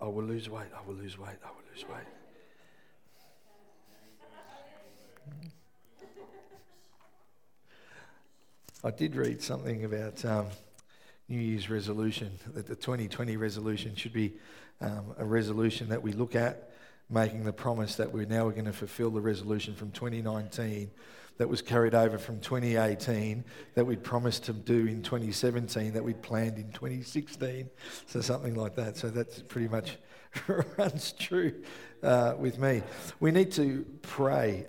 I will lose weight, I will lose weight, I will lose weight. I did read something about New Year's resolution, that the 2020 resolution should be a resolution that we look at, making the promise that we're now going to fulfill the resolution from 2019 that was carried over from 2018 that we'd promised to do in 2017 that we'd planned in 2016. So something like that. So that's pretty much runs true with me. We need to pray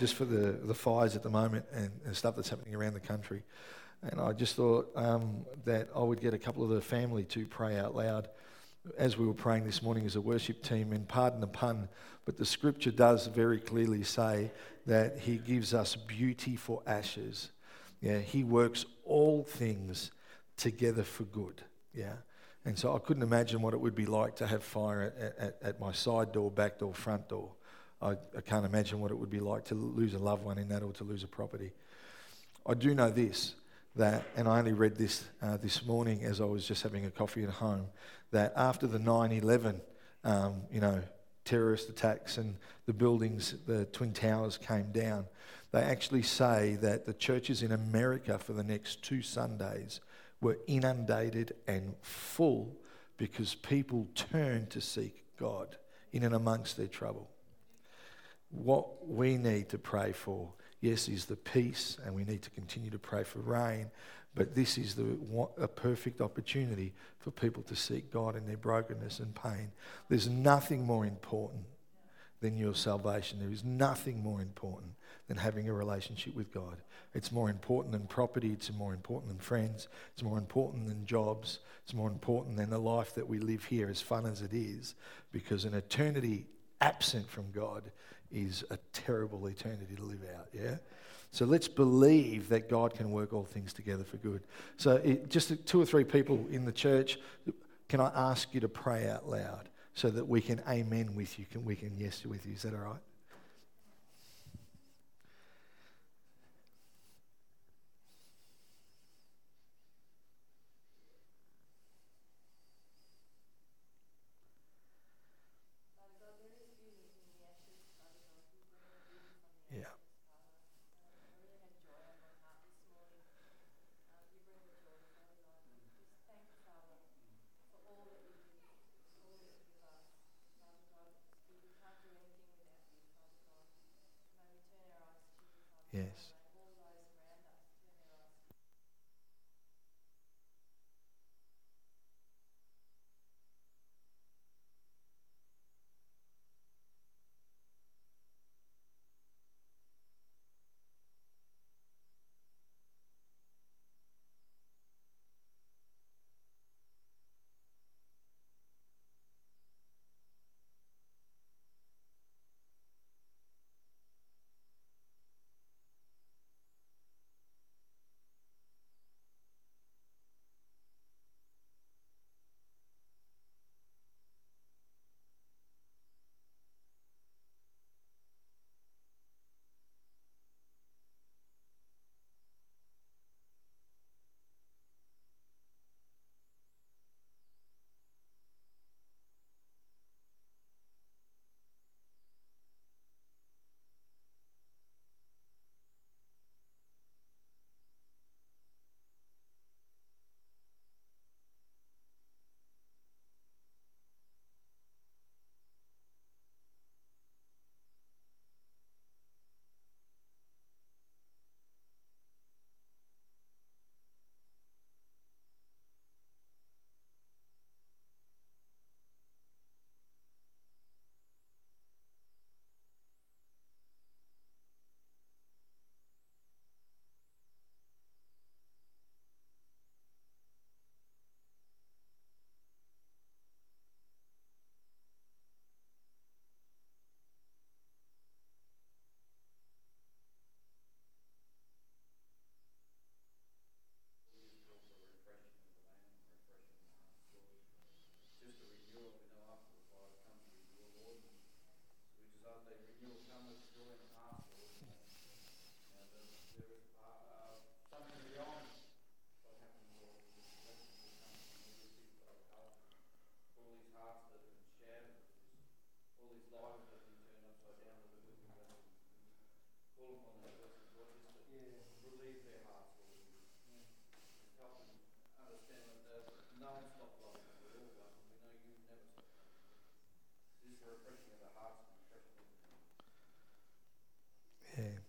just for the fires at the moment and stuff that's happening around the country. And I just thought that I would get a couple of the family to pray out loud as we were praying this morning as a worship team, and pardon the pun, but the scripture does very clearly say that he gives us beauty for ashes. Yeah, he works all things together for good. Yeah, and so I couldn't imagine what it would be like to have fire at my side door, back door, front door. I can't imagine what it would be like to lose a loved one in that, or to lose a property. I do know this, that, and I only read this this morning as I was just having a coffee at home, that after the 9/11, terrorist attacks and the buildings, the Twin Towers came down, they actually say that the churches in America for the next 2 Sundays were inundated and full because people turned to seek God in and amongst their trouble. What we need to pray for, yes, is the peace, and we need to continue to pray for rain, but this is a perfect opportunity for people to seek God in their brokenness and pain. There's nothing more important than your salvation. There is nothing more important than having a relationship with God. It's more important than property. It's more important than friends. It's more important than jobs. It's more important than the life that we live here, as fun as it is, because an eternity absent from God is a terrible eternity to live out, yeah? So let's believe that God can work all things together for good. So just 2 or 3 people in the church, can I ask you to pray out loud so that we can amen with you, we can yes with you. Is that all right?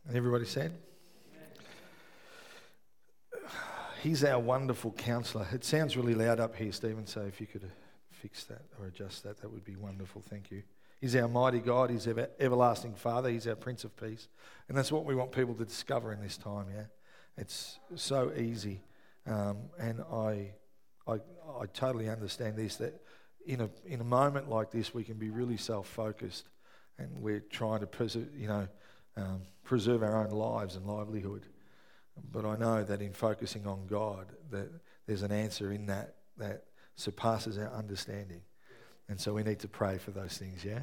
And everybody said? He's our wonderful counselor. It sounds really loud up here, Stephen, so if you could fix that or adjust that, that would be wonderful. Thank you. He's our mighty God. He's our everlasting Father. He's our Prince of Peace. And that's what we want people to discover in this time, yeah? It's so easy. And I totally understand this, that in a moment like this, we can be really self-focused and we're trying to preserve our own lives and livelihood. But I know that in focusing on God, that there's an answer in that that surpasses our understanding. And so we need to pray for those things, yeah?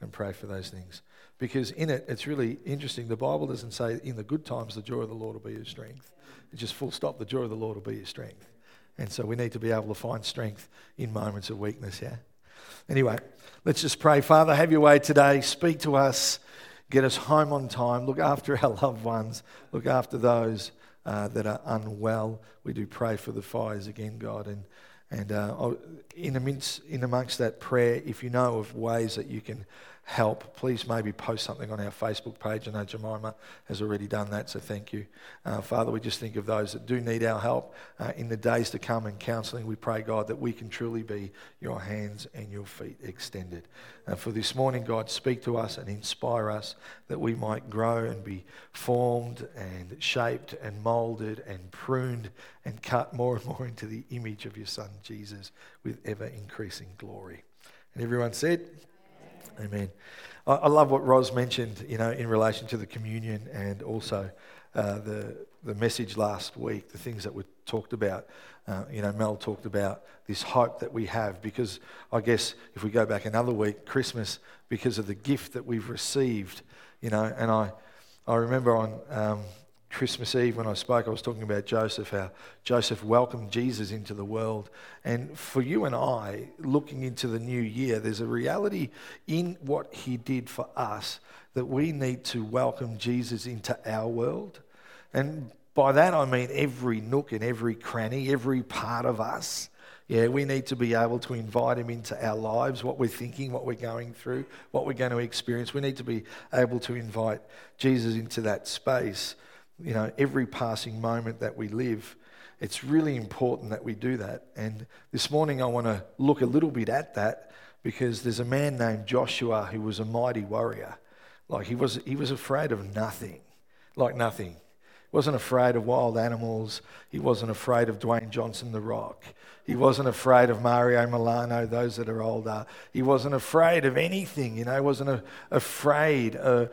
And pray for those things. Because in it, it's really interesting. The Bible doesn't say in the good times the joy of the Lord will be your strength. It's just full stop, the joy of the Lord will be your strength. And so we need to be able to find strength in moments of weakness, yeah? Anyway, let's just pray. Father, have your way today. Speak to us. Get us home on time. Look after our loved ones. Look after those that are unwell. We do pray for the fires again, God. And in amongst that prayer, if you know of ways that you can help, please maybe post something on our Facebook page. I know Jemima has already done that, so thank you. Father, we just think of those that do need our help in the days to come in counselling. We pray, God, that we can truly be your hands and your feet extended. For this morning, God, speak to us and inspire us that we might grow and be formed and shaped and moulded and pruned and cut more and more into the image of your Son, Jesus, with ever-increasing glory. And everyone said, Amen. I love what Roz mentioned, in relation to the communion and also the message last week, the things that were talked about. Mel talked about this hope that we have because I guess if we go back another week, Christmas, because of the gift that we've received, and I remember on Christmas Eve when I spoke, I was talking about Joseph, how Joseph welcomed Jesus into the world. And for you and I, looking into the new year, there's a reality in what he did for us that we need to welcome Jesus into our world. And by that I mean every nook and every cranny, every part of us. Yeah, we need to be able to invite him into our lives, what we're thinking, what we're going through, what we're going to experience. We need to be able to invite Jesus into that space. Every passing moment that we live, it's really important that we do that. And this morning I want to look a little bit at that because there's a man named Joshua who was a mighty warrior. Like he was afraid of nothing, like nothing. He wasn't afraid of wild animals. He wasn't afraid of Dwayne Johnson, the Rock. He wasn't afraid of Mario Milano, those that are older. He wasn't afraid of anything, He wasn't afraid of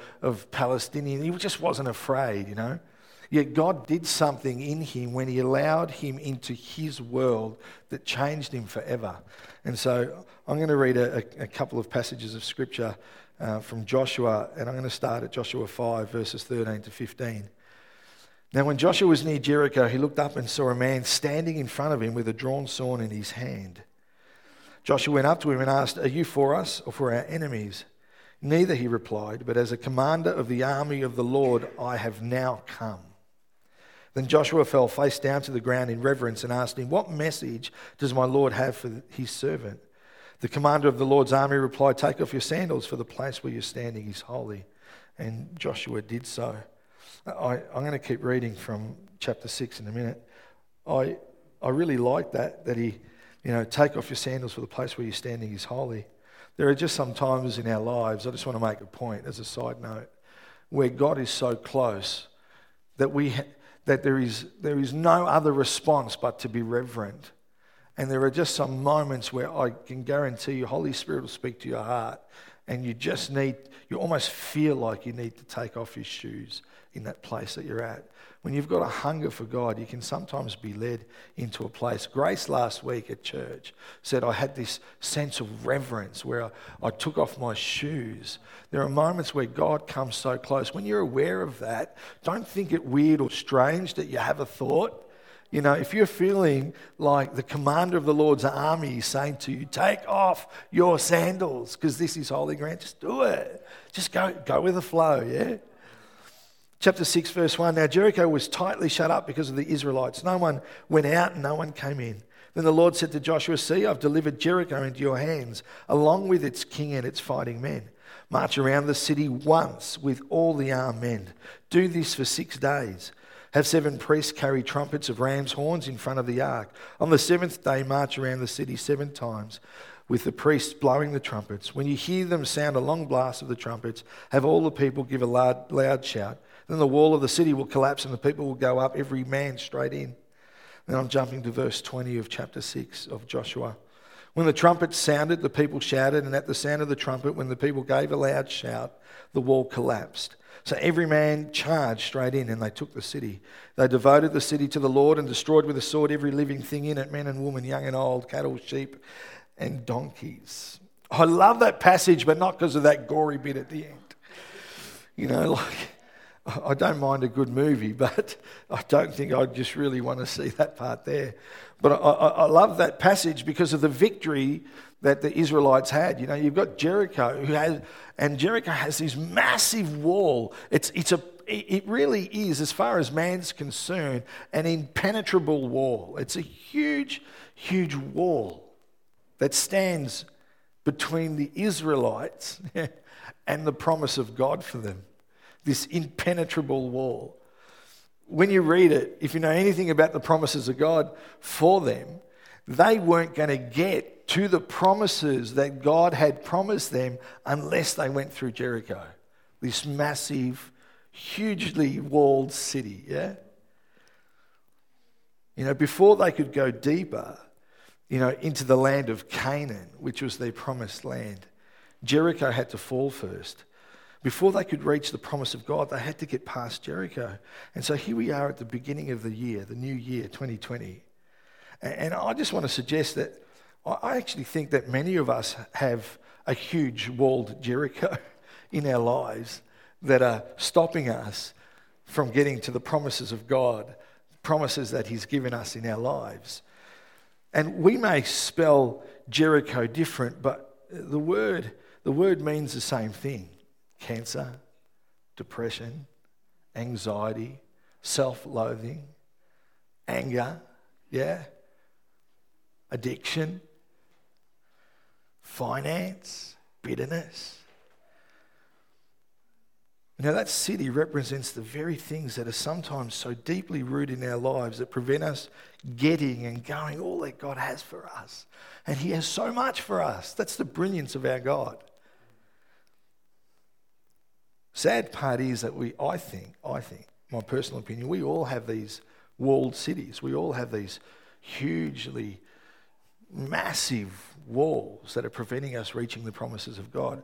Palestinians. He just wasn't afraid, Yet God did something in him when he allowed him into his world that changed him forever. And so I'm going to read a couple of passages of scripture from Joshua, and I'm going to start at Joshua 5, verses 13 to 15. Now when Joshua was near Jericho, he looked up and saw a man standing in front of him with a drawn sword in his hand. Joshua went up to him and asked, "Are you for us or for our enemies?" "Neither," he replied, "but as a commander of the army of the Lord, I have now come." Then Joshua fell face down to the ground in reverence and asked him, "What message does my Lord have for his servant?" The commander of the Lord's army replied, "Take off your sandals, for the place where you're standing is holy." And Joshua did so. I'm going to keep reading from chapter 6 in a minute. I really like that he, take off your sandals, for the place where you're standing is holy. There are just some times in our lives, I just want to make a point as a side note, where God is so close that that there is no other response but to be reverent. And there are just some moments where I can guarantee you, Holy Spirit will speak to your heart and you almost feel like you need to take off your shoes in that place that you're at. When you've got a hunger for God, you can sometimes be led into a place. Grace last week at church said I had this sense of reverence where I took off my shoes. There are moments where God comes so close. When you're aware of that, don't think it weird or strange that you have a thought. If you're feeling like the commander of the Lord's army is saying to you, "Take off your sandals because this is holy ground," just do it. Just go with the flow, yeah? Chapter 6, verse 1, "Now Jericho was tightly shut up because of the Israelites. No one went out and no one came in. Then the Lord said to Joshua, 'See, I've delivered Jericho into your hands, along with its king and its fighting men. March around the city once with all the armed men. Do this for 6 days. Have 7 priests carry trumpets of ram's horns in front of the ark. On the 7th day, march around the city 7 times with the priests blowing the trumpets. When you hear them sound a long blast of the trumpets, have all the people give a loud shout. Then the wall of the city will collapse and the people will go up, every man straight in. Then I'm jumping to verse 20 of chapter 6 of Joshua. When the trumpet sounded, the people shouted, and at the sound of the trumpet, when the people gave a loud shout, the wall collapsed. So every man charged straight in, and they took the city. They devoted the city to the Lord and destroyed with a sword every living thing in it, men and women, young and old, cattle, sheep, and donkeys. I love that passage, but not because of that gory bit at the end. You know, like, I don't mind a good movie, but I don't think I'd just really want to see that part there. But I love that passage because of the victory that the Israelites had. You know, you've got Jericho, and Jericho has this massive wall. It really is, as far as man's concerned, an impenetrable wall. It's a huge, huge wall that stands between the Israelites and the promise of God for them, this impenetrable wall. When you read it, if you know anything about the promises of God for them, they weren't going to get to the promises that God had promised them unless they went through Jericho, this massive, hugely walled city, yeah? You know, before they could go deeper, you know, into the land of Canaan, which was their promised land, Jericho had to fall first. Before they could reach the promise of God, they had to get past Jericho. And so here we are at the beginning of the year, the new year, 2020. And I just want to suggest that I actually think that many of us have a huge walled Jericho in our lives that are stopping us from getting to the promises of God, promises that He's given us in our lives. And we may spell Jericho different, but the word means the same thing. Cancer, depression, anxiety, self-loathing, anger, addiction, finance, bitterness. Now that city represents the very things that are sometimes so deeply rooted in our lives that prevent us getting and going all that God has for us. And He has so much for us. That's the brilliance of our God. Sad part is that I think, my personal opinion, we all have these walled cities. We all have these hugely massive walls that are preventing us reaching the promises of God.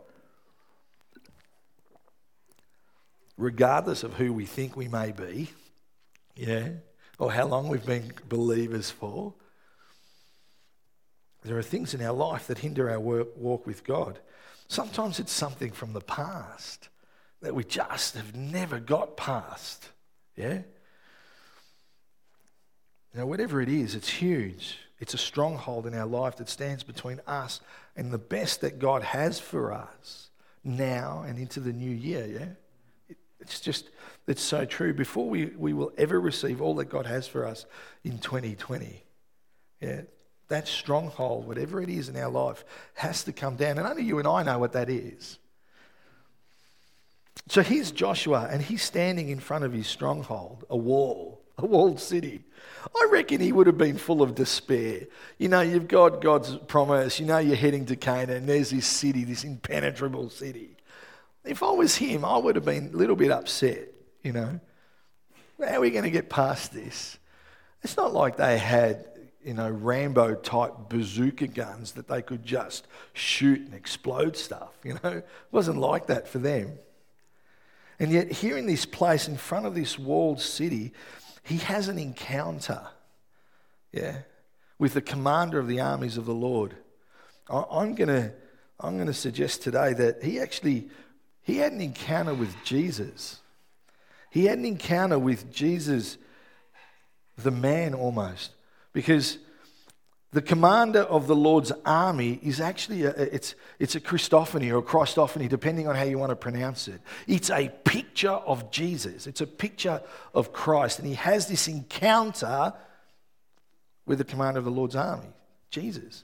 Regardless of who we think we may be, or how long we've been believers for, there are things in our life that hinder our walk with God. Sometimes it's something from the past that we just have never got past, Now, whatever it is, it's huge. It's a stronghold in our life that stands between us and the best that God has for us now and into the new year, It's so true. Before we will ever receive all that God has for us in 2020, that stronghold, whatever it is in our life, has to come down. And only you and I know what that is. So here's Joshua, and he's standing in front of his stronghold, a walled city. I reckon he would have been full of despair. You know, you've got God's promise. You know, you're heading to Canaan. There's this city, this impenetrable city. If I was him, I would have been a little bit upset, you know. How are we going to get past this? It's not like they had, you know, Rambo-type bazooka guns that they could just shoot and explode stuff, you know. It wasn't like that for them. And yet here in this place, in front of this walled city, he has an encounter, with the commander of the armies of the Lord. I'm going to suggest today that he had an encounter with Jesus. He had an encounter with Jesus, the man almost, because the commander of the Lord's army is actually, it's a Christophany or a Christophany, depending on how you want to pronounce it. It's a picture of Jesus. It's a picture of Christ. And he has this encounter with the commander of the Lord's army, Jesus.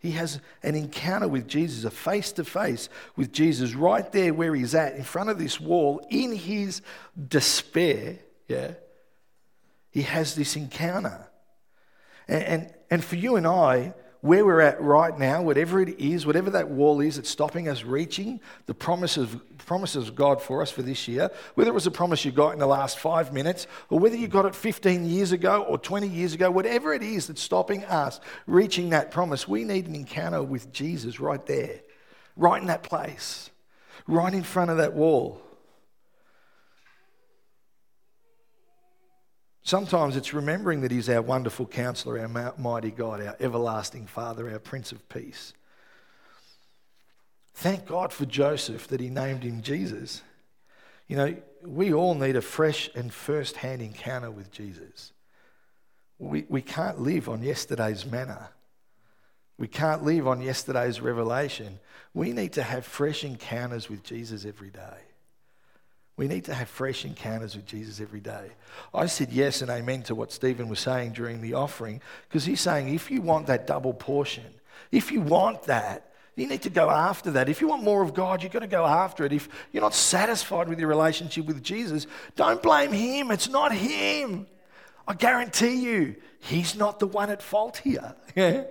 He has an encounter with Jesus, a face-to-face with Jesus right there where he's at, in front of this wall, in his despair, yeah? He has this encounter. And for you and I, where we're at right now, whatever it is, whatever that wall is that's stopping us reaching the promises of God for us for this year, whether it was a promise you got in the last 5 minutes or whether you got it 15 years ago or 20 years ago, whatever it is that's stopping us reaching that promise, we need an encounter with Jesus right there, right in that place, right in front of that wall. Sometimes it's remembering that he's our wonderful counselor, our mighty God, our everlasting Father, our Prince of Peace. Thank God for Joseph that he named him Jesus. You know, we all need a fresh and first-hand encounter with Jesus. We can't live on yesterday's manna. We can't live on yesterday's revelation. We need to have fresh encounters with Jesus every day. We need to have fresh encounters with Jesus every day. I said yes and amen to what Stephen was saying during the offering, because he's saying if you want that double portion, if you want that, you need to go after that. If you want more of God, you've got to go after it. If you're not satisfied with your relationship with Jesus, don't blame him. It's not him. I guarantee you, he's not the one at fault here. Yeah.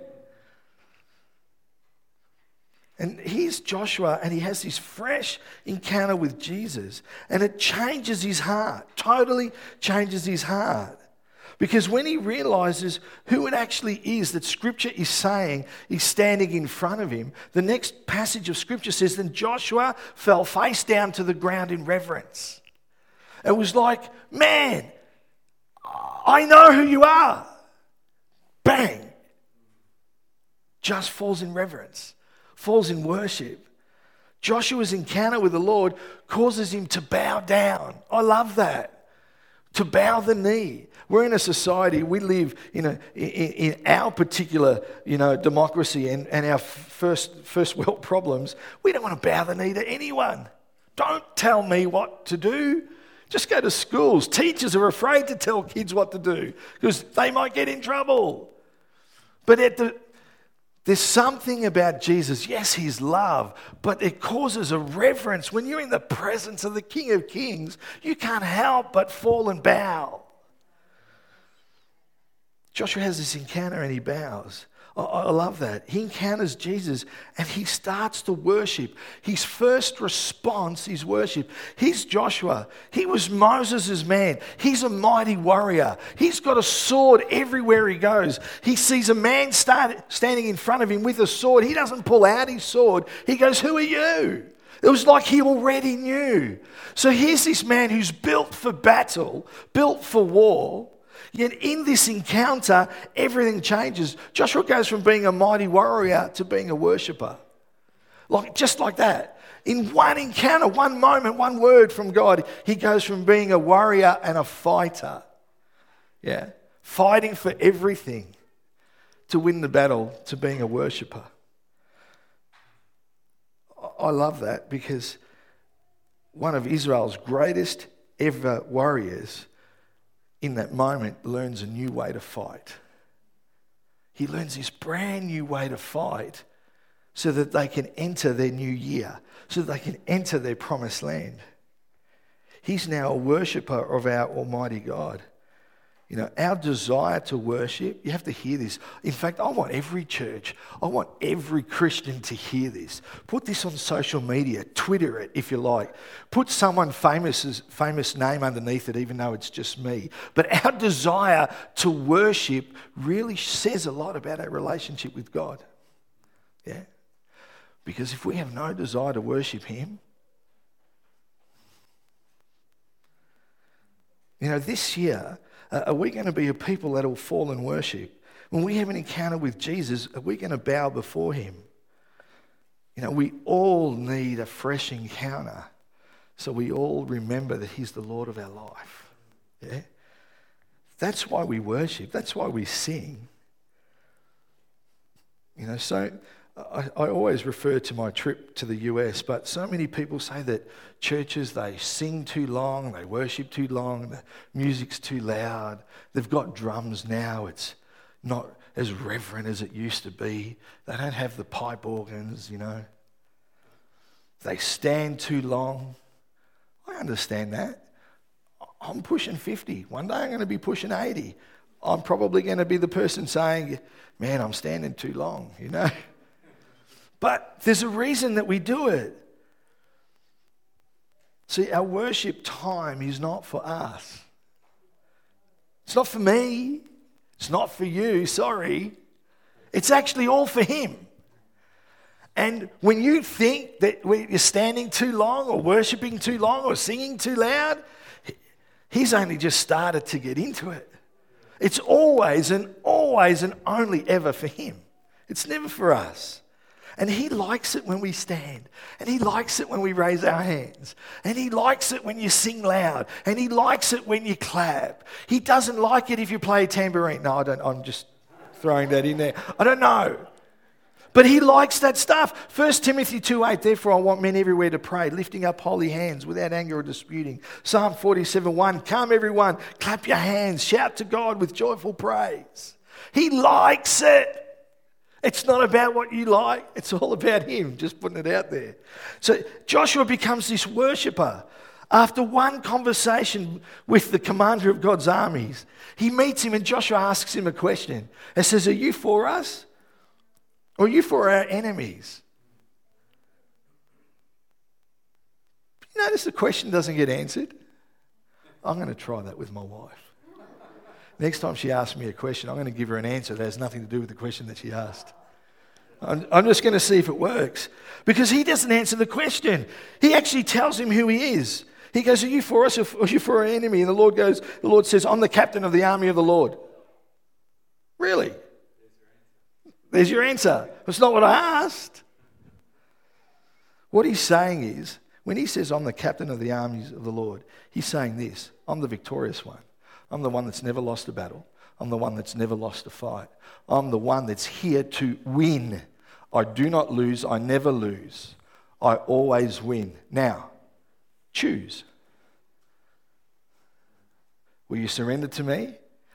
And here's Joshua, and he has this fresh encounter with Jesus, and it changes his heart, totally changes his heart. Because when he realizes who it actually is that Scripture is saying is standing in front of him, the next passage of Scripture says, then Joshua fell face down to the ground in reverence. It was like, man, I know who you are. Bang. Just falls in reverence. Falls in worship. Joshua's encounter with the Lord causes him to bow down. I love that. To bow the knee. We're in a society, we live in our particular, democracy and our first world problems. We don't want to bow the knee to anyone. Don't tell me what to do. Just go to schools. Teachers are afraid to tell kids what to do because they might get in trouble. But there's something about Jesus. Yes, his love, but it causes a reverence. When you're in the presence of the King of Kings, you can't help but fall and bow. Joshua has this encounter and he bows. I love that. He encounters Jesus and he starts to worship. His first response is worship. He's Joshua. He was Moses' man. He's a mighty warrior. He's got a sword everywhere he goes. He sees a man standing in front of him with a sword. He doesn't pull out his sword. He goes, "Who are you?" It was like he already knew. So here's this man who's built for battle, built for war. Yet in this encounter, everything changes. Joshua goes from being a mighty warrior to being a worshiper. Just like that. In one encounter, one moment, one word from God, he goes from being a warrior and a fighter. Yeah. Fighting for everything to win the battle to being a worshiper. I love that because one of Israel's greatest ever warriors in that moment learns a new way to fight. He learns this brand new way to fight so that they can enter their new year, so that they can enter their promised land. He's now a worshiper of our Almighty God. Our desire to worship, you have to hear this. In fact, I want every church, I want every Christian to hear this. Put this on social media, Twitter it if you like. Put someone famous name underneath it, even though it's just me. But our desire to worship really says a lot about our relationship with God. Yeah? Because if we have no desire to worship him, this year, are we going to be a people that will fall and worship? When we have an encounter with Jesus, are we going to bow before him? We all need a fresh encounter so we all remember that he's the Lord of our life. Yeah? That's why we worship. That's why we sing. So I always refer to my trip to the US, but so many people say that churches, they sing too long, they worship too long, the music's too loud, they've got drums now, it's not as reverent as it used to be. They don't have the pipe organs, you know. They stand too long. I understand that. I'm pushing 50. One day I'm going to be pushing 80. I'm probably going to be the person saying, man, I'm standing too long, you know. But there's a reason that we do it. See, our worship time is not for us. It's not for me. It's not for you, sorry. It's actually all for him. And when you think that you're standing too long or worshiping too long or singing too loud, he's only just started to get into it. It's always and always and only ever for him. It's never for us. And he likes it when we stand. And he likes it when we raise our hands. And he likes it when you sing loud. And he likes it when you clap. He doesn't like it if you play tambourine. No, I don't. I'm just throwing that in there. I don't know. But he likes that stuff. 1 Timothy 2:8, therefore I want men everywhere to pray, lifting up holy hands without anger or disputing. Psalm 47:1, come everyone, clap your hands, shout to God with joyful praise. He likes it. It's not about what you like. It's all about him, just putting it out there. So Joshua becomes this worshiper. After one conversation with the commander of God's armies, he meets him and Joshua asks him a question. It says, are you for us or are you for our enemies? You notice the question doesn't get answered. I'm going to try that with my wife. Next time she asks me a question, I'm going to give her an answer that has nothing to do with the question that she asked. I'm just going to see if it works. Because he doesn't answer the question. He actually tells him who he is. He goes, are you for us or are you for our enemy? And the Lord says, I'm the captain of the army of the Lord. Really? There's your answer. It's not what I asked. What he's saying is, when he says, I'm the captain of the armies of the Lord, he's saying this, I'm the victorious one. I'm the one that's never lost a battle. I'm the one that's never lost a fight. I'm the one that's here to win. I do not lose. I never lose. I always win. Now, choose. Will you surrender to me?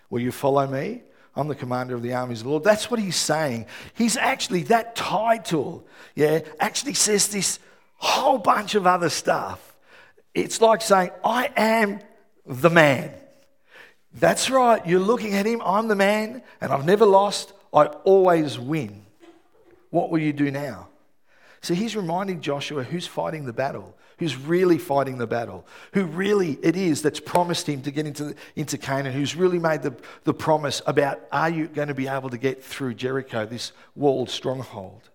Will you follow me? I'm the commander of the armies of the Lord. That's what he's saying. He's actually, that title, actually says this whole bunch of other stuff. It's like saying, I am the man. That's right, you're looking at him, I'm the man, and I've never lost, I always win. What will you do now? So he's reminding Joshua who's fighting the battle, who's really fighting the battle, who really it is that's promised him to get into Canaan, who's really made the promise about, are you going to be able to get through Jericho, this walled stronghold?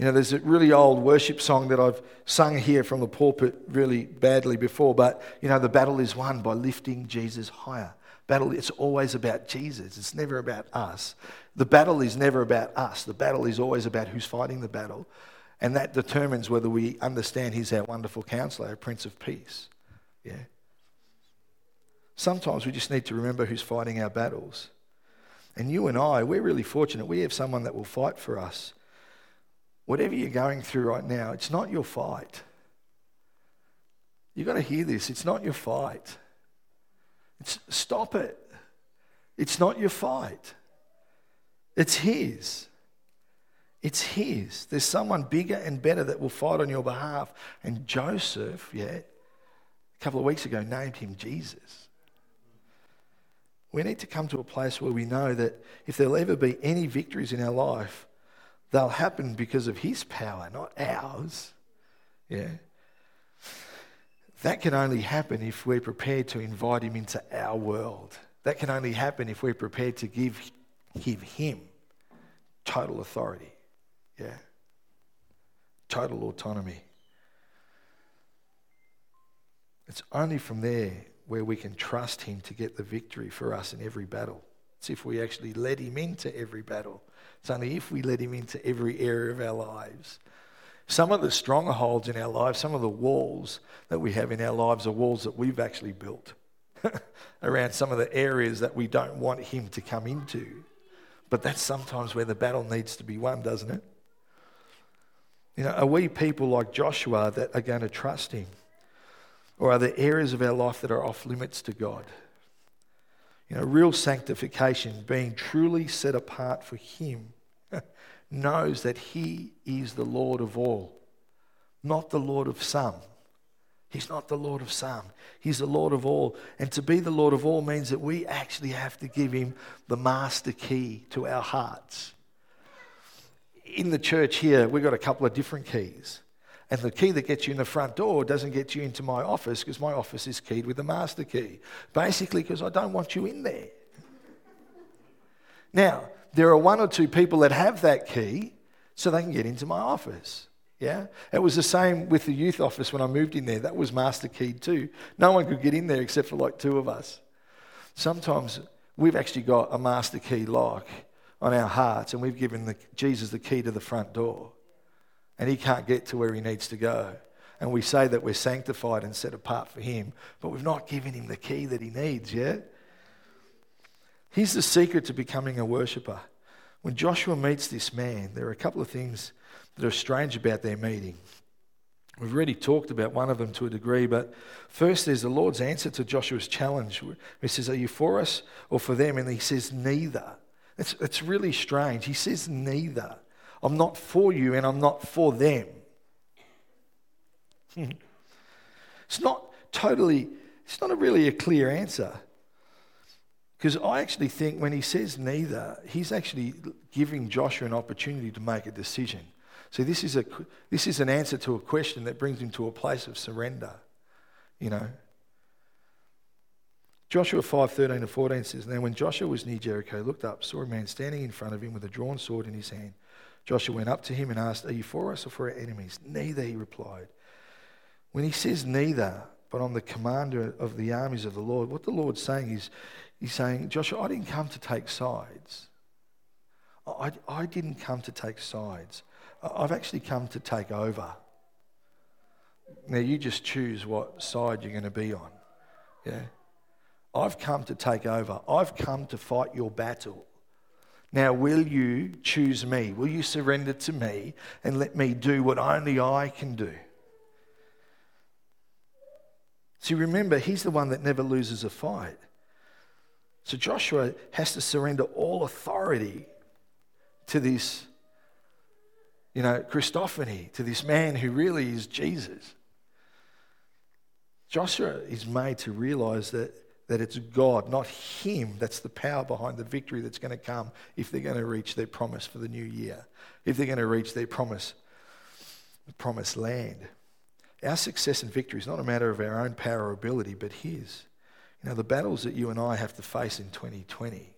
You know, there's a really old worship song that I've sung here from the pulpit really badly before, but, you know, the battle is won by lifting Jesus higher. Battle, it's always about Jesus. It's never about us. The battle is never about us. The battle is always about who's fighting the battle, and that determines whether we understand he's our wonderful counselor, our Prince of Peace. Yeah. Sometimes we just need to remember who's fighting our battles. And you and I, we're really fortunate. We have someone that will fight for us. Whatever you're going through right now, it's not your fight. You've got to hear this. It's not your fight. Stop it. It's not your fight. It's his. It's his. There's someone bigger and better that will fight on your behalf. And Joseph, a couple of weeks ago, named him Jesus. We need to come to a place where we know that if there'll ever be any victories in our life, they'll happen because of his power, not ours. Yeah. That can only happen if we're prepared to invite him into our world. That can only happen if we're prepared to give him total authority. Yeah. Total autonomy. It's only from there where we can trust him to get the victory for us in every battle. It's if we actually let him into every battle. It's only if we let him into every area of our lives. Some of the strongholds in our lives, some of the walls that we have in our lives are walls that we've actually built around some of the areas that we don't want him to come into. But that's sometimes where the battle needs to be won, doesn't it? You know, are we people like Joshua that are going to trust him? Or are there areas of our life that are off limits to God? You know, real sanctification, being truly set apart for him, knows that he is the Lord of all, not the Lord of some. He's not the Lord of some. He's the Lord of all. And to be the Lord of all means that we actually have to give him the master key to our hearts. In the church here, we've got a couple of different keys. And the key that gets you in the front door doesn't get you into my office, because my office is keyed with the master key. Basically because I don't want you in there. Now, there are one or two people that have that key so they can get into my office. Yeah, it was the same with the youth office when I moved in there. That was master keyed too. No one could get in there except for like two of us. Sometimes we've actually got a master key lock on our hearts, and we've given Jesus the key to the front door, and he can't get to where he needs to go. And we say that we're sanctified and set apart for him, but we've not given him the key that he needs yet. Here's the secret to becoming a worshipper. When Joshua meets this man, there are a couple of things that are strange about their meeting. We've already talked about one of them to a degree, but first there's the Lord's answer to Joshua's challenge. He says, are you for us or for them? And he says, neither. It's really strange. He says, neither. I'm not for you and I'm not for them. It's not really a clear answer. Because I actually think when he says neither, he's actually giving Joshua an opportunity to make a decision. So this is an answer to a question that brings him to a place of surrender, you know. Joshua 5:13-14 says, now when Joshua was near Jericho, looked up, saw a man standing in front of him with a drawn sword in his hand. Joshua went up to him and asked, are you for us or for our enemies? Neither, he replied. When he says neither, but on the commander of the armies of the Lord, what the Lord's saying is, he's saying, Joshua, I didn't come to take sides. I didn't come to take sides. I've actually come to take over. Now you just choose what side you're going to be on. Yeah, I've come to take over. I've come to fight your battle. Now will you choose me? Will you surrender to me and let me do what only I can do? See, remember, he's the one that never loses a fight. So Joshua has to surrender all authority to this, you know, Christophany, to this man who really is Jesus. Joshua is made to realize that it's God, not him, that's the power behind the victory that's going to come if they're going to reach their promise for the new year, if they're going to reach their promise, the promised land. Our success and victory is not a matter of our own power or ability, but his. You know, the battles that you and I have to face in 2020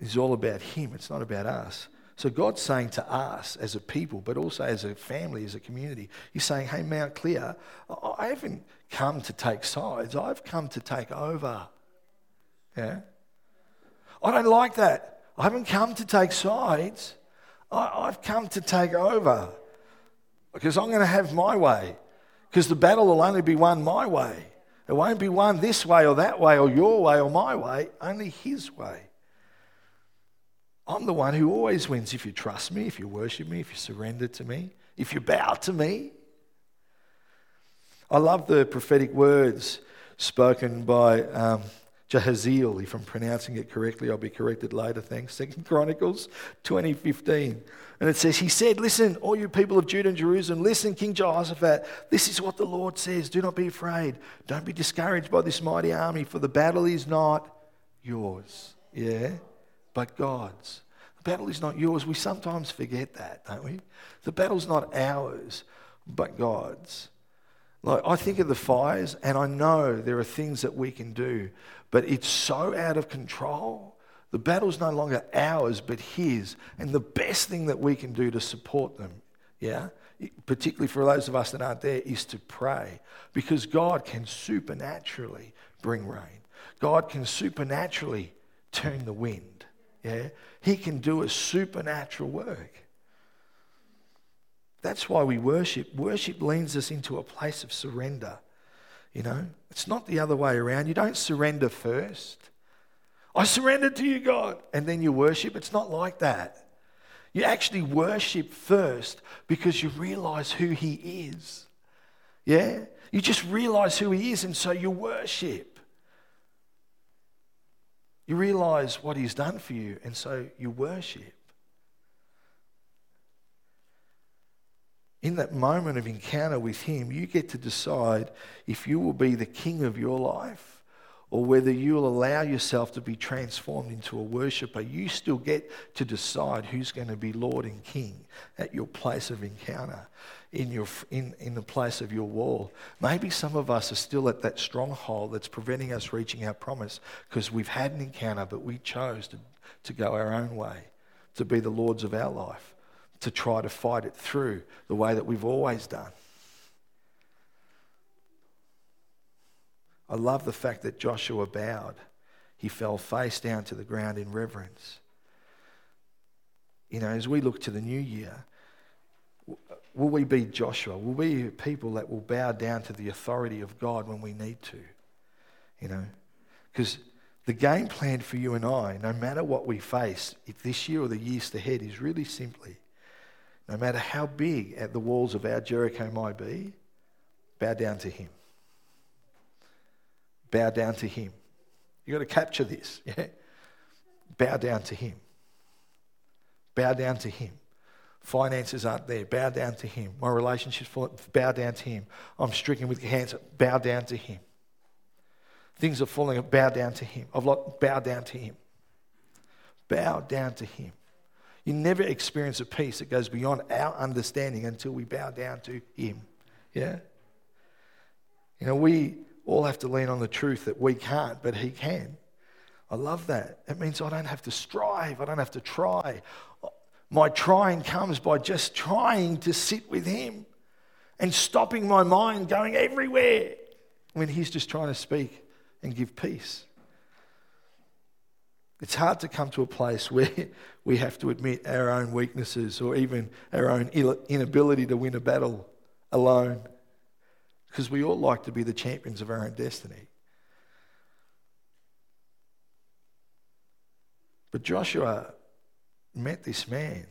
is all about him. It's not about us. So God's saying to us as a people, but also as a family, as a community, he's saying, hey, Mount Clear, I haven't come to take sides. I've come to take over. Yeah, I don't like that. I haven't come to take sides. I've come to take over, because I'm going to have my way, because the battle will only be won my way. It won't be won this way or that way or your way or my way, only his way. I'm the one who always wins if you trust me, if you worship me, if you surrender to me, if you bow to me. I love the prophetic words spoken by Jehaziel. If I'm pronouncing it correctly, I'll be corrected later, thanks. 2 Chronicles 20:15. And it says, he said, listen, all you people of Judah and Jerusalem, listen, King Jehoshaphat, this is what the Lord says. Do not be afraid. Don't be discouraged by this mighty army, for the battle is not yours. Yeah? But God's. The battle is not yours. We sometimes forget that, don't we? The battle's not ours, but God's. Like, I think of the fires, and I know there are things that we can do, but it's so out of control. The battle's no longer ours, but his. And the best thing that we can do to support them, yeah, particularly for those of us that aren't there, is to pray, because God can supernaturally bring rain. God can supernaturally turn the wind. Yeah, he can do a supernatural work. That's why we worship. Worship leads us into a place of surrender. You know, it's not the other way around. You don't surrender first. I surrender to you, God, and then you worship. It's not like that. You actually worship first because you realize who he is. Yeah, you just realize who he is, and so you worship. You realize what he's done for you, and so you worship. In that moment of encounter with him, you get to decide if you will be the king of your life or whether you'll allow yourself to be transformed into a worshiper. You still get to decide who's going to be Lord and King at your place of encounter, in the place of your wall. Maybe some of us are still at that stronghold that's preventing us reaching our promise because we've had an encounter, but we chose to go our own way, to be the lords of our life, to try to fight it through the way that we've always done. I love the fact that Joshua bowed. He fell face down to the ground in reverence. You know, as we look to the new year, will we be Joshua? Will we be people that will bow down to the authority of God when we need to? You know, because the game plan for you and I, no matter what we face, if this year or the years ahead, is really simply, no matter how big at the walls of our Jericho might be, bow down to him. Bow down to him. You've got to capture this. Yeah? Bow down to him. Bow down to him. Finances aren't there. Bow down to him. My relationships, bow down to him. I'm stricken with cancer. Bow down to him. Things are falling. Bow down to him. I've lost. Bow down to him. Bow down to him. You never experience a peace that goes beyond our understanding until we bow down to him. Yeah? You know, we all have to lean on the truth that we can't, but he can. I love that. It means I don't have to strive. I don't have to try. My trying comes by just trying to sit with him and stopping my mind going everywhere when he's just trying to speak and give peace. It's hard to come to a place where we have to admit our own weaknesses or even our own inability to win a battle alone, because we all like to be the champions of our own destiny. But Joshua met this man,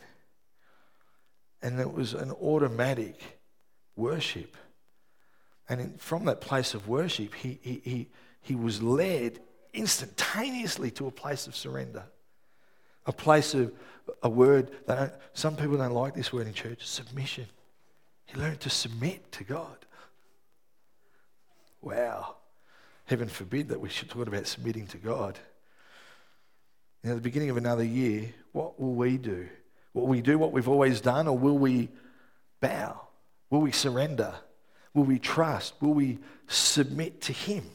and it was an automatic worship. And from that place of worship, he was led instantaneously to a place of surrender, a place of a word that some people don't like this word in church, submission. He learned to submit to God. Wow. Heaven forbid that we should talk about submitting to God. Now, at the beginning of another year, what will we do? Will we do what we've always done, or will we bow? Will we surrender? Will we trust? Will we submit to him?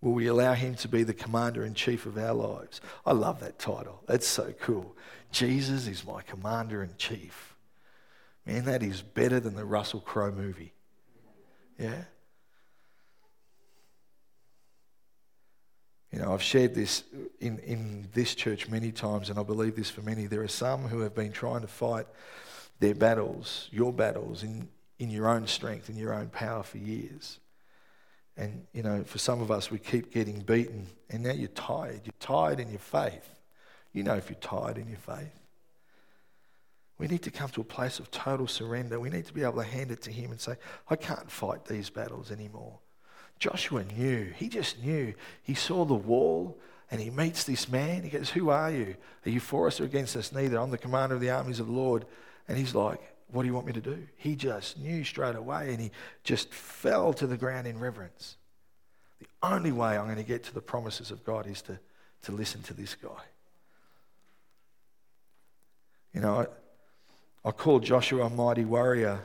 Will we allow him to be the commander-in-chief of our lives? I love that title. That's so cool. Jesus is my commander-in-chief. Man, that is better than the Russell Crowe movie. Yeah? You know, I've shared this in this church many times, and I believe this for many. There are some who have been trying to fight their battles, your battles, in your own strength, in your own power for years. And, you know, for some of us, we keep getting beaten, and now you're tired. You're tired in your faith. You know if you're tired in your faith. We need to come to a place of total surrender. We need to be able to hand it to him and say, I can't fight these battles anymore. Joshua knew. He just knew. He saw the wall and he meets this man. He goes, who are you? Are you for us or against us? Neither. I'm the commander of the armies of the Lord. And he's like, what do you want me to do? He just knew straight away, and he just fell to the ground in reverence. The only way I'm going to get to the promises of God is to listen to this guy. You know, I call Joshua a mighty warrior.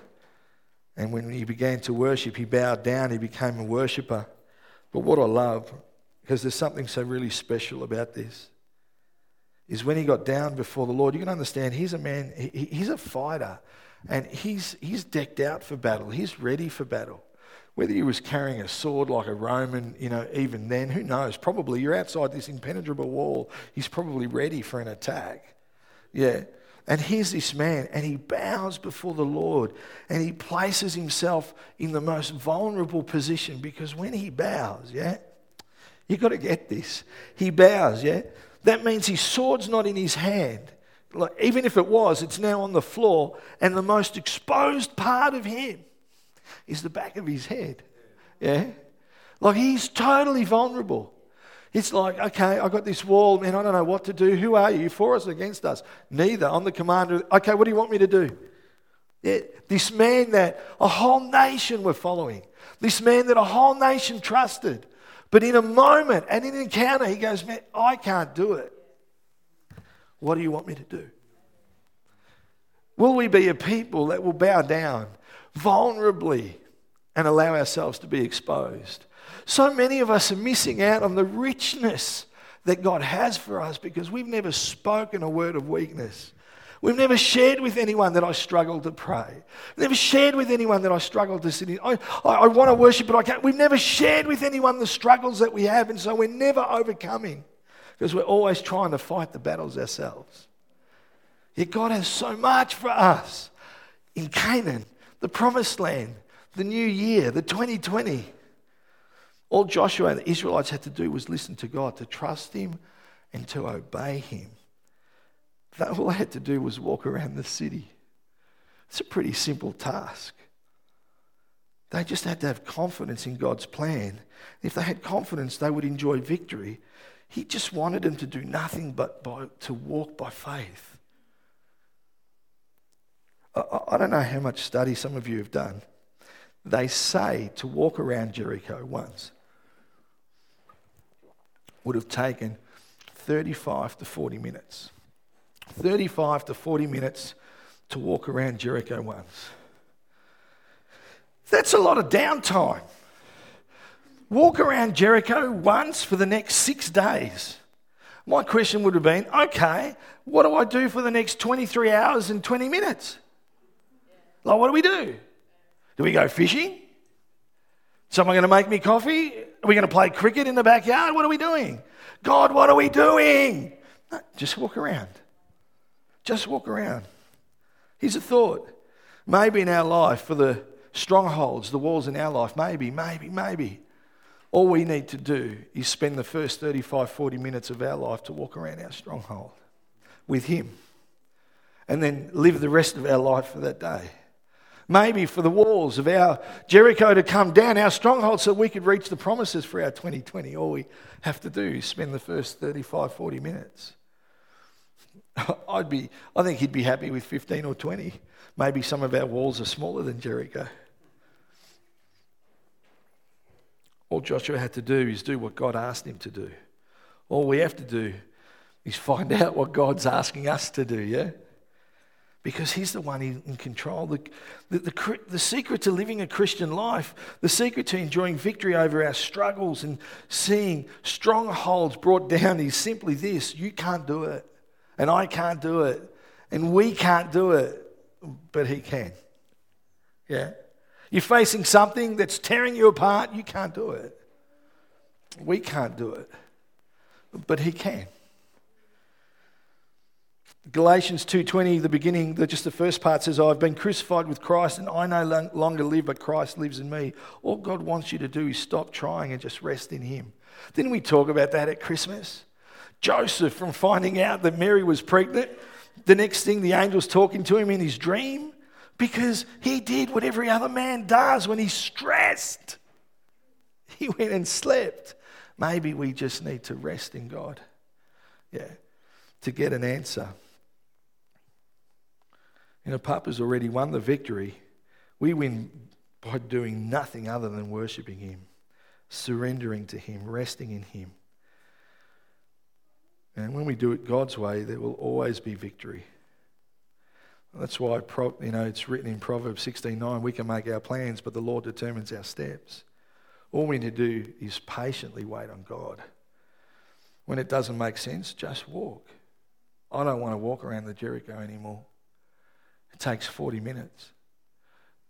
And when he began to worship, he bowed down, he became a worshipper. But what I love, because there's something so really special about this, is when he got down before the Lord, you can understand he's a man, he's a fighter, and he's decked out for battle, he's ready for battle. Whether he was carrying a sword like a Roman, you know, even then, who knows? Probably you're outside this impenetrable wall, he's probably ready for an attack. Yeah. And here's this man, and he bows before the Lord, and he places himself in the most vulnerable position, because when he bows, yeah, you've got to get this. He bows, yeah? That means his sword's not in his hand. Like, even if it was, it's now on the floor, and the most exposed part of him is the back of his head, yeah? Like, he's totally vulnerable. It's like, okay, I got this wall, man, I don't know what to do. Who are you, for us or against us? Neither. I'm the commander. Okay, what do you want me to do? Yeah, this man that a whole nation were following, this man that a whole nation trusted, but in a moment and in an encounter, he goes, man, I can't do it. What do you want me to do? Will we be a people that will bow down vulnerably and allow ourselves to be exposed? So many of us are missing out on the richness that God has for us because we've never spoken a word of weakness. We've never shared with anyone that I struggle to pray. We've never shared with anyone that I struggle to sit in. I want to worship, but I can't. We've never shared with anyone the struggles that we have, and so we're never overcoming because we're always trying to fight the battles ourselves. Yet God has so much for us in Canaan, the promised land, the new year, the 2020. All Joshua and the Israelites had to do was listen to God, to trust him and to obey him. All they had to do was walk around the city. It's a pretty simple task. They just had to have confidence in God's plan. If they had confidence, they would enjoy victory. He just wanted them to do nothing but to walk by faith. I don't know how much study some of you have done. They say to walk around Jericho once would have taken 35 to 40 minutes. 35 to 40 minutes to walk around Jericho once. That's a lot of downtime. Walk around Jericho once for the next 6 days. My question would have been, okay, what do I do for the next 23 hours and 20 minutes? Like, what do we do? Do we go fishing? Someone going to make me coffee? Are we going to play cricket in the backyard? What are we doing? God, what are we doing? No, just walk around. Just walk around. Here's a thought. Maybe in our life, for the strongholds, the walls in our life, maybe, all we need to do is spend the first 35, 40 minutes of our life to walk around our stronghold with him and then live the rest of our life for that day. Maybe for the walls of our Jericho to come down, our stronghold, so we could reach the promises for our 2020. All we have to do is spend the first 35, 40 minutes. I think he'd be happy with 15 or 20. Maybe some of our walls are smaller than Jericho. All Joshua had to do is do what God asked him to do. All we have to do is find out what God's asking us to do, yeah? Because he's the one in control. The secret to living a Christian life, the secret to enjoying victory over our struggles and seeing strongholds brought down is simply this: you can't do it, and I can't do it, and we can't do it, but he can. Yeah? You're facing something that's tearing you apart, you can't do it. We can't do it, but he can. Galatians 2:20, the beginning, just the first part says, I've been crucified with Christ and I no longer live, but Christ lives in me. All God wants you to do is stop trying and just rest in him. Didn't we talk about that at Christmas? Joseph, from finding out that Mary was pregnant, the next thing the angel's talking to him in his dream, because he did what every other man does when he's stressed. He went and slept. Maybe we just need to rest in God, yeah, to get an answer. You know, Papa's already won the victory. We win by doing nothing other than worshipping him, surrendering to him, resting in him. And when we do it God's way, there will always be victory. That's why, it's written in Proverbs 16:9, we can make our plans, but the Lord determines our steps. All we need to do is patiently wait on God. When it doesn't make sense, just walk. I don't want to walk around the Jericho anymore. It takes 40 minutes.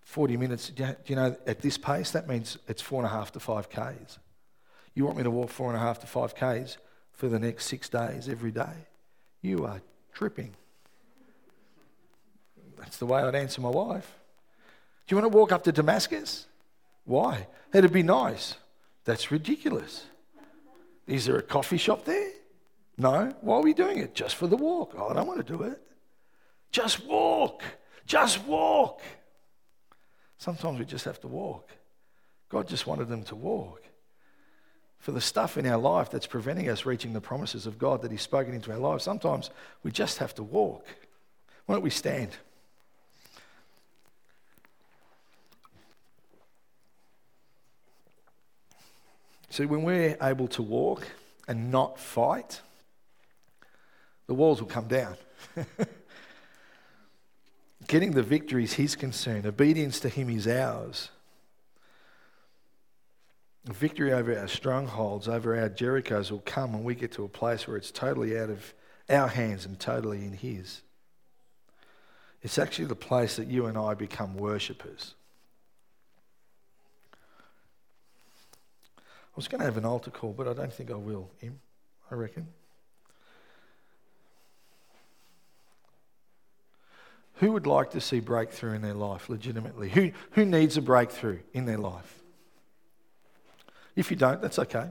40 minutes, you know, at this pace, that means it's 4.5 to 5 Ks. You want me to walk 4.5 to 5 Ks for the next 6 days, every day? You are tripping. That's the way I'd answer my wife. Do you want to walk up to Damascus? Why? It'd be nice. That's ridiculous. Is there a coffee shop there? No. Why are we doing it? Just for the walk. Oh, I don't want to do it. Just walk. Just walk. Sometimes we just have to walk. God just wanted them to walk. for the stuff in our life that's preventing us reaching the promises of God that He's spoken into our lives. Sometimes we just have to walk. Why don't we stand? See, when we're able to walk and not fight, the walls will come down. Getting the victory is His concern. Obedience to Him is ours. Victory over our strongholds, over our Jerichos will come when we get to a place where it's totally out of our hands and totally in His. It's actually the place that you and I become worshippers. I was going to have an altar call, but I don't think I will, Im, I reckon. Who would like to see breakthrough in their life, legitimately? Who needs a breakthrough in their life? If you don't, that's okay.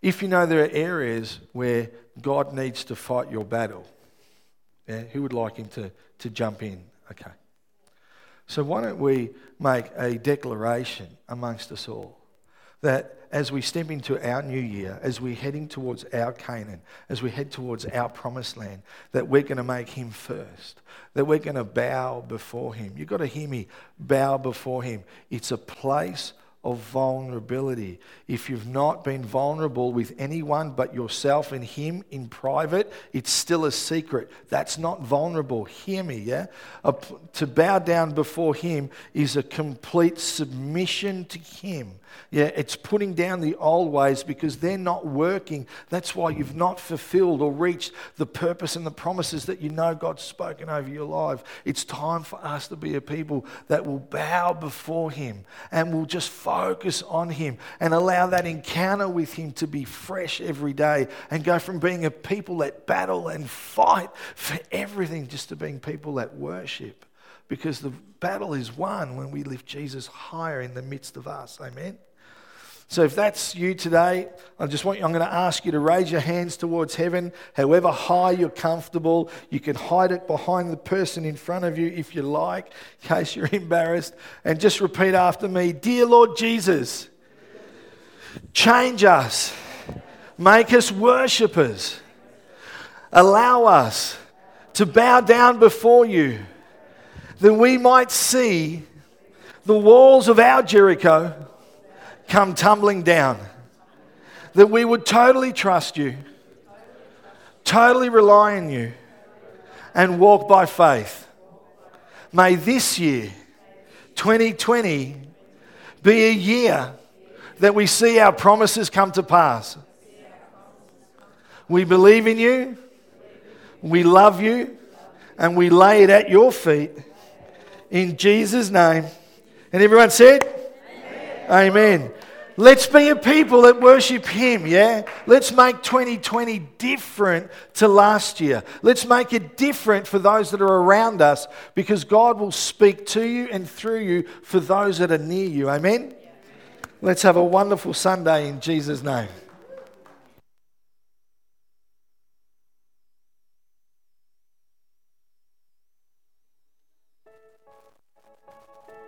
If you know there are areas where God needs to fight your battle, yeah, who would like Him to jump in? Okay. So why don't we make a declaration amongst us all that as we step into our new year, as we're heading towards our Canaan, as we head towards our promised land, that we're going to make Him first, that we're going to bow before Him. You've got to hear me, bow before Him. It's a place of vulnerability. If you've not been vulnerable with anyone but yourself and Him in private, it's still a secret. That's not vulnerable. Hear me, yeah? To bow down before Him is a complete submission to Him. Yeah, it's putting down the old ways because they're not working. That's why you've not fulfilled or reached the purpose and the promises that you know God's spoken over your life. It's time for us to be a people that will bow before Him and will just focus on Him and allow that encounter with Him to be fresh every day and go from being a people that battle and fight for everything just to being people that worship. Because the battle is won when we lift Jesus higher in the midst of us. Amen? So if that's you today, I'm going to ask you to raise your hands towards heaven, however high you're comfortable. You can hide it behind the person in front of you if you like, in case you're embarrassed. And just repeat after me, Dear Lord Jesus, change us, make us worshippers, allow us to bow down before You, that we might see the walls of our Jericho come tumbling down, that we would totally trust You, totally rely on You, and walk by faith. May this year, 2020, be a year that we see our promises come to pass. We believe in You, we love You, and we lay it at Your feet. In Jesus' name. And everyone said? Amen. Amen. Let's be a people that worship Him, yeah? Let's make 2020 different to last year. Let's make it different for those that are around us because God will speak to you and through you for those that are near you. Amen? Let's have a wonderful Sunday in Jesus' name.